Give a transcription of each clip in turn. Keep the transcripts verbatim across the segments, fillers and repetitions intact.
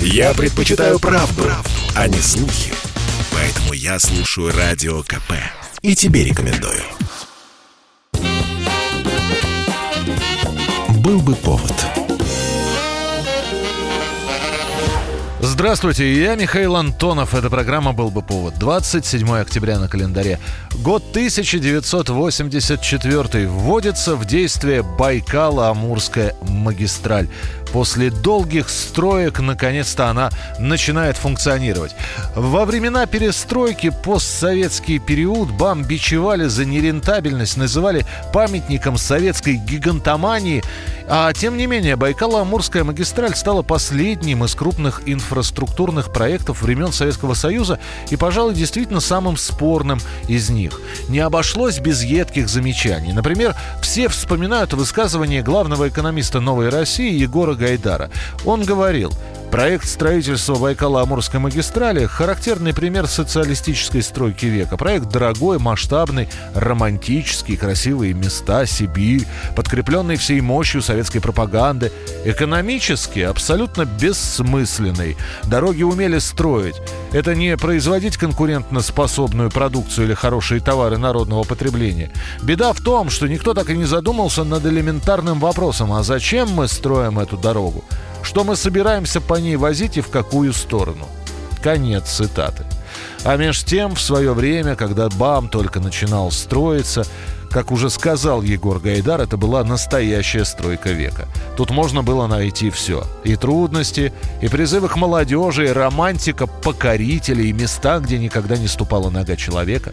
Я предпочитаю правду, правду, а не слухи. Поэтому я слушаю Радио КП. И тебе рекомендую. Был бы повод. Здравствуйте, я Михаил Антонов. Эта программа «Был бы повод». двадцать седьмого октября на календаре. Год тысяча девятьсот восемьдесят четвёртый. Вводится в действие Байкало-Амурская магистраль. После долгих строек, наконец-то, она начинает функционировать. Во времена перестройки постсоветский период БАМ бичевали за нерентабельность, называли памятником советской гигантомании. А тем не менее, Байкало-Амурская магистраль стала последним из крупных инфраструктурных проектов времен Советского Союза и, пожалуй, действительно самым спорным из них. Не обошлось без едких замечаний. Например, все вспоминают высказывание главного экономиста «Новой России» Егора Гайдара. Он говорил: проект строительства Байкало-Амурской магистрали – характерный пример социалистической стройки века. Проект дорогой, масштабный, романтический, красивые места, Сибирь, подкрепленный всей мощью советской пропаганды. Экономически абсолютно бессмысленный. Дороги умели строить. Это не производить конкурентоспособную продукцию или хорошие товары народного потребления. Беда в том, что никто так и не задумался над элементарным вопросом: а зачем мы строим эту дорогу? Что мы собираемся по ней возить и в какую сторону? Конец цитаты. А меж тем, в свое время, когда БАМ только начинал строиться, как уже сказал Егор Гайдар, это была настоящая стройка века. Тут можно было найти все. И трудности, и призывы к молодежи, и романтика покорителей, и места, где никогда не ступала нога человека.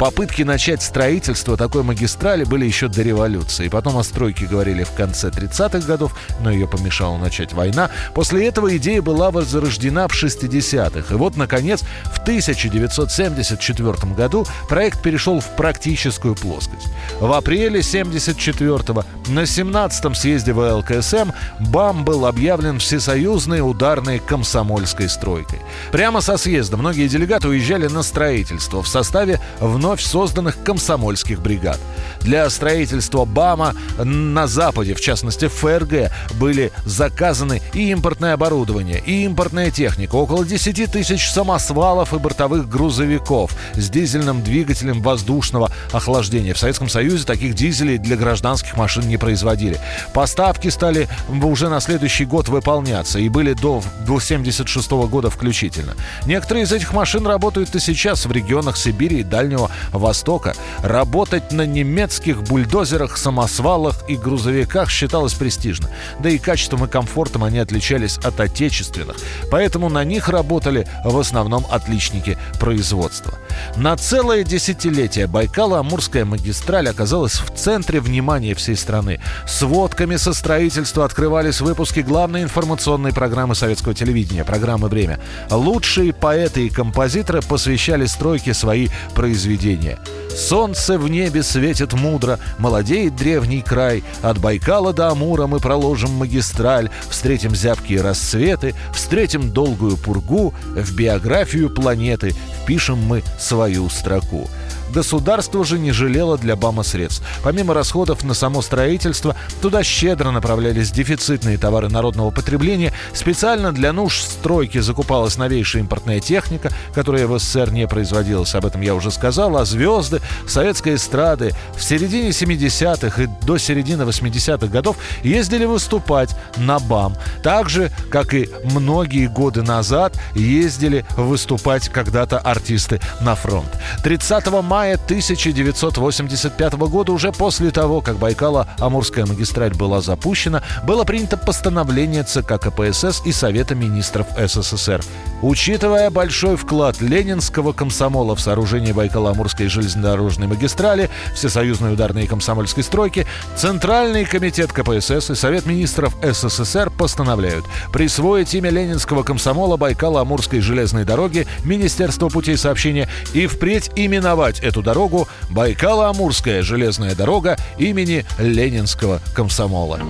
Попытки начать строительство такой магистрали были еще до революции. Потом о стройке говорили в конце тридцатых годов, но ее помешала начать война. После этого идея была возрождена в шестидесятых. И вот, наконец, в тысяча девятьсот семьдесят четвёртом году проект перешел в практическую плоскость. В апреле семьдесят четвёртого на семнадцатом съезде вэ эл ка эс эм БАМ был объявлен всесоюзной ударной комсомольской стройкой. Прямо со съезда многие делегаты уезжали на строительство в составе вновь созданных комсомольских бригад. Для строительства БАМа на Западе, в частности эф эр гэ, были заказаны и импортное оборудование, и импортная техника, около десять тысяч самосвалов и бортовых грузовиков с дизельным двигателем воздушного охлаждения. В Советском Союзе таких дизелей для гражданских машин не производили. Поставки стали уже на следующий год выполняться и были до тысяча девятьсот семьдесят шестого года включительно. Некоторые из этих машин работают и сейчас в регионах Сибири и Дальнего Востока. Работать на немецких бульдозерах, самосвалах и грузовиках считалось престижно. Да и качеством и комфортом они отличались от отечественных. Поэтому на них работали в основном отличники производства. На целое десятилетие Байкало-Амурская магистраль оказалась в центре внимания всей страны. Сводками со строительства открывались выпуски главной информационной программы советского телевидения, программы «Время». Лучшие поэты и композиторы посвящали стройке свои произведения. «Солнце в небе светит мудро, молодеет древний край. От Байкала до Амура мы проложим магистраль. Встретим зябкие рассветы, встретим долгую пургу. В биографию планеты впишем мы свою строку». Государство же не жалело для БАМа средств. Помимо расходов на само строительство, туда щедро направлялись дефицитные товары народного потребления. Специально для нужд стройки закупалась новейшая импортная техника, которая в эс эс эс эр не производилась. Об этом я уже сказал. А звезды советской эстрады в середине семидесятых и до середины восьмидесятых годов ездили выступать на БАМ. Так же, как и многие годы назад, ездили выступать когда-то артисты на фронт. тридцатого мая тысяча девятьсот восемьдесят пятого года, уже после того, как Байкало-Амурская магистраль была запущена, было принято постановление цэ ка ка пэ эс эс и Совета министров эс эс эс эр. Учитывая большой вклад Ленинского комсомола в сооружение Байкало-Амурской железнодорожной магистрали, всесоюзной ударной и комсомольской стройки, Центральный комитет ка пэ эс эс и Совет министров эс эс эс эр постановляют присвоить имя Ленинского комсомола Байкало-Амурской железной дороги Министерству путей сообщения и впредь именовать эту дорогу Байкало-Амурская железная дорога имени Ленинского комсомола.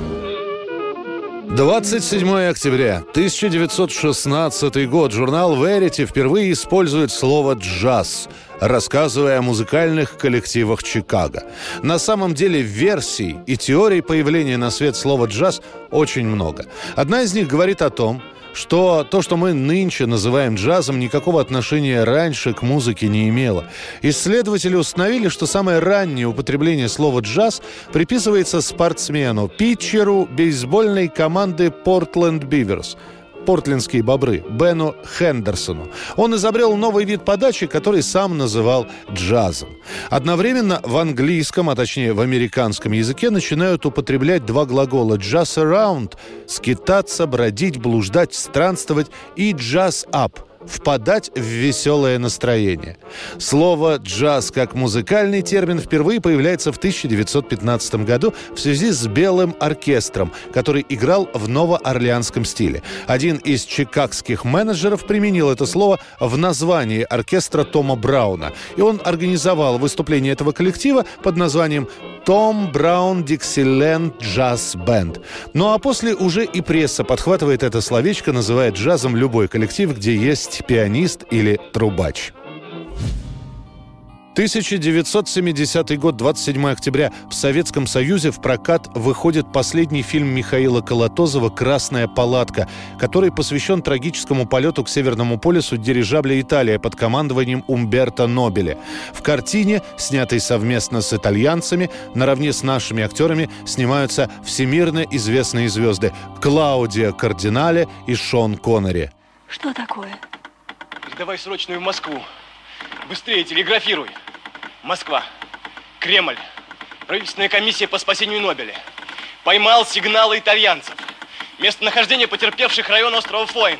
двадцать седьмого октября тысяча девятьсот шестнадцатый год. Журнал Variety впервые использует слово «джаз», рассказывая о музыкальных коллективах Чикаго. На самом деле версий и теорий появления на свет слова «джаз» очень много. Одна из них говорит о том, что то, что мы нынче называем джазом, никакого отношения раньше к музыке не имело. Исследователи установили, что самое раннее употребление слова «джаз» приписывается спортсмену, питчеру бейсбольной команды Portland Beavers, портлендские бобры, Бену Хендерсону. Он изобрел новый вид подачи, который сам называл джазом. Одновременно в английском, а точнее в американском языке, начинают употреблять два глагола «jazz around» – скитаться, бродить, блуждать, странствовать, и «jazz up» – впадать в веселое настроение. Слово «джаз» как музыкальный термин впервые появляется в тысяча девятьсот пятнадцатом году в связи с белым оркестром, который играл в новоорлеанском стиле. Один из чикагских менеджеров применил это слово в названии оркестра Тома Брауна, и он организовал выступление этого коллектива под названием «Том Браун Диксиленд Джаз Бенд». Ну а после уже и пресса подхватывает это словечко, называя джазом любой коллектив, где есть пианист или трубач. тысяча девятьсот семидесятый год, двадцать седьмого октября. В Советском Союзе в прокат выходит последний фильм Михаила Калатозова «Красная палатка», который посвящен трагическому полету к Северному полюсу дирижабля «Италия» под командованием Умберто Нобили. В картине, снятой совместно с итальянцами, наравне с нашими актерами снимаются всемирно известные звезды Клаудия Кардинале и Шон Коннери. Что такое? Давай срочную в Москву. Быстрее телеграфируй. Москва. Кремль. Правительственная комиссия по спасению Нобеля. Поймал сигналы итальянцев. Местонахождение потерпевших район острова Фоин.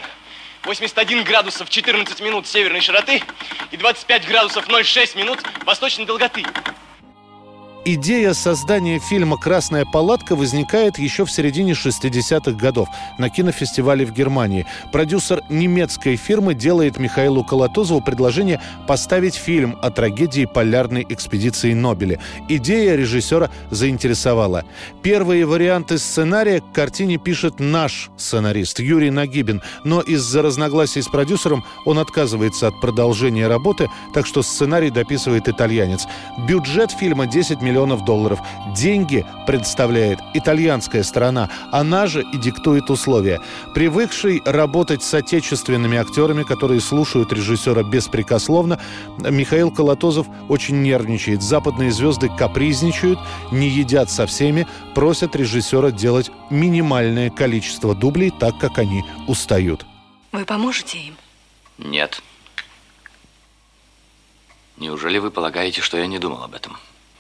восемьдесят один градусов четырнадцать минут северной широты и двадцать пять градусов ноль шесть минут восточной долготы. Идея создания фильма «Красная палатка» возникает еще в середине шестидесятых годов на кинофестивале в Германии. Продюсер немецкой фирмы делает Михаилу Калатозову предложение поставить фильм о трагедии полярной экспедиции Нобеля. Идея режиссера заинтересовала. Первые варианты сценария к картине пишет наш сценарист Юрий Нагибин, но из-за разногласий с продюсером он отказывается от продолжения работы, так что сценарий дописывает итальянец. Бюджет фильма десять миллионов долларов. Деньги представляет итальянская сторона. Она же и диктует условия. Привыкший работать с отечественными актерами, которые слушают режиссера беспрекословно, Михаил Калатозов очень нервничает. Западные звезды капризничают, не едят со всеми, просят режиссера делать минимальное количество дублей, так как они устают. Вы поможете им? Нет. Неужели вы полагаете, что я не думал об этом?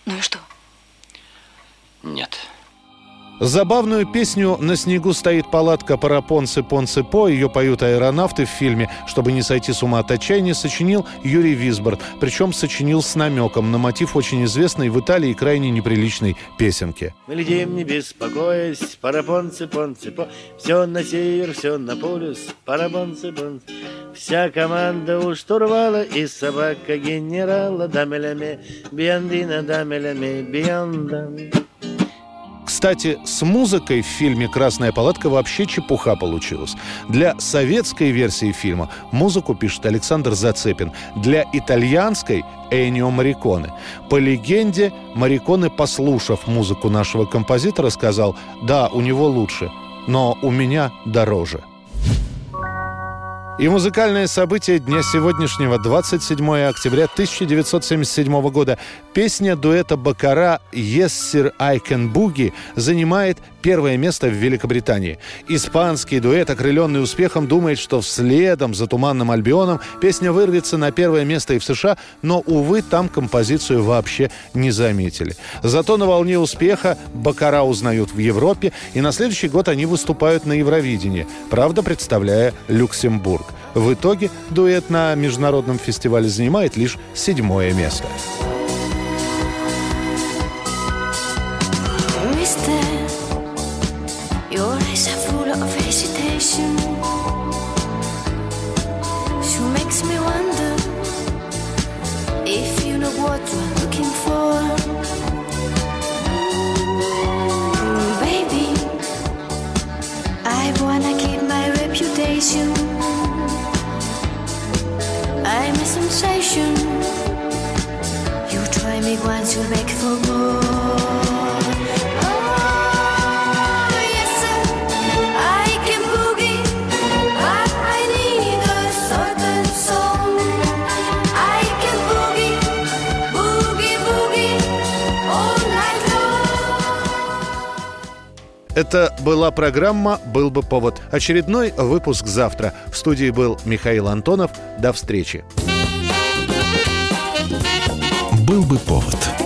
Ну и что? Нет. Забавную песню «На снегу стоит палатка, парапонцы-понцы-по», ее поют аэронавты в фильме, чтобы не сойти с ума от отчаяния, сочинил Юрий Визборг. Причем сочинил с намеком на мотив очень известной в Италии крайне неприличной песенки. Мы летим, не беспокоясь, парапонцы-понцы-по, все на север, все на полюс, парапонцы-понцы. Вся команда у штурвала и собака генерала, дамелями, биандина, дамелями, биандами. Кстати, с музыкой в фильме «Красная палатка» вообще чепуха получилась. Для советской версии фильма музыку пишет Александр Зацепин. Для итальянской – Эннио Морриконе. По легенде, Морриконе, послушав музыку нашего композитора, сказал: «Да, у него лучше, но у меня дороже». И музыкальное событие дня сегодняшнего, двадцать седьмого октября тысяча девятьсот семьдесят седьмого года. Песня дуэта Бакара «Yes, sir, I can boogie» занимает первое место в Великобритании. Испанский дуэт, окрыленный успехом, думает, что вследом за «Туманным Альбионом» песня вырвется на первое место и в США, но, увы, там композицию вообще не заметили. Зато на волне успеха Бакара узнают в Европе, и на следующий год они выступают на Евровидении, правда, представляя Люксембург. В итоге дуэт на международном фестивале занимает лишь седьмое место. I'm a sensation. You try me once, you beg for more. Oh, yes, sir, I can boogie. Это была программа «Был бы повод». Очередной выпуск завтра. В студии был Михаил Антонов. До встречи. «Был бы повод».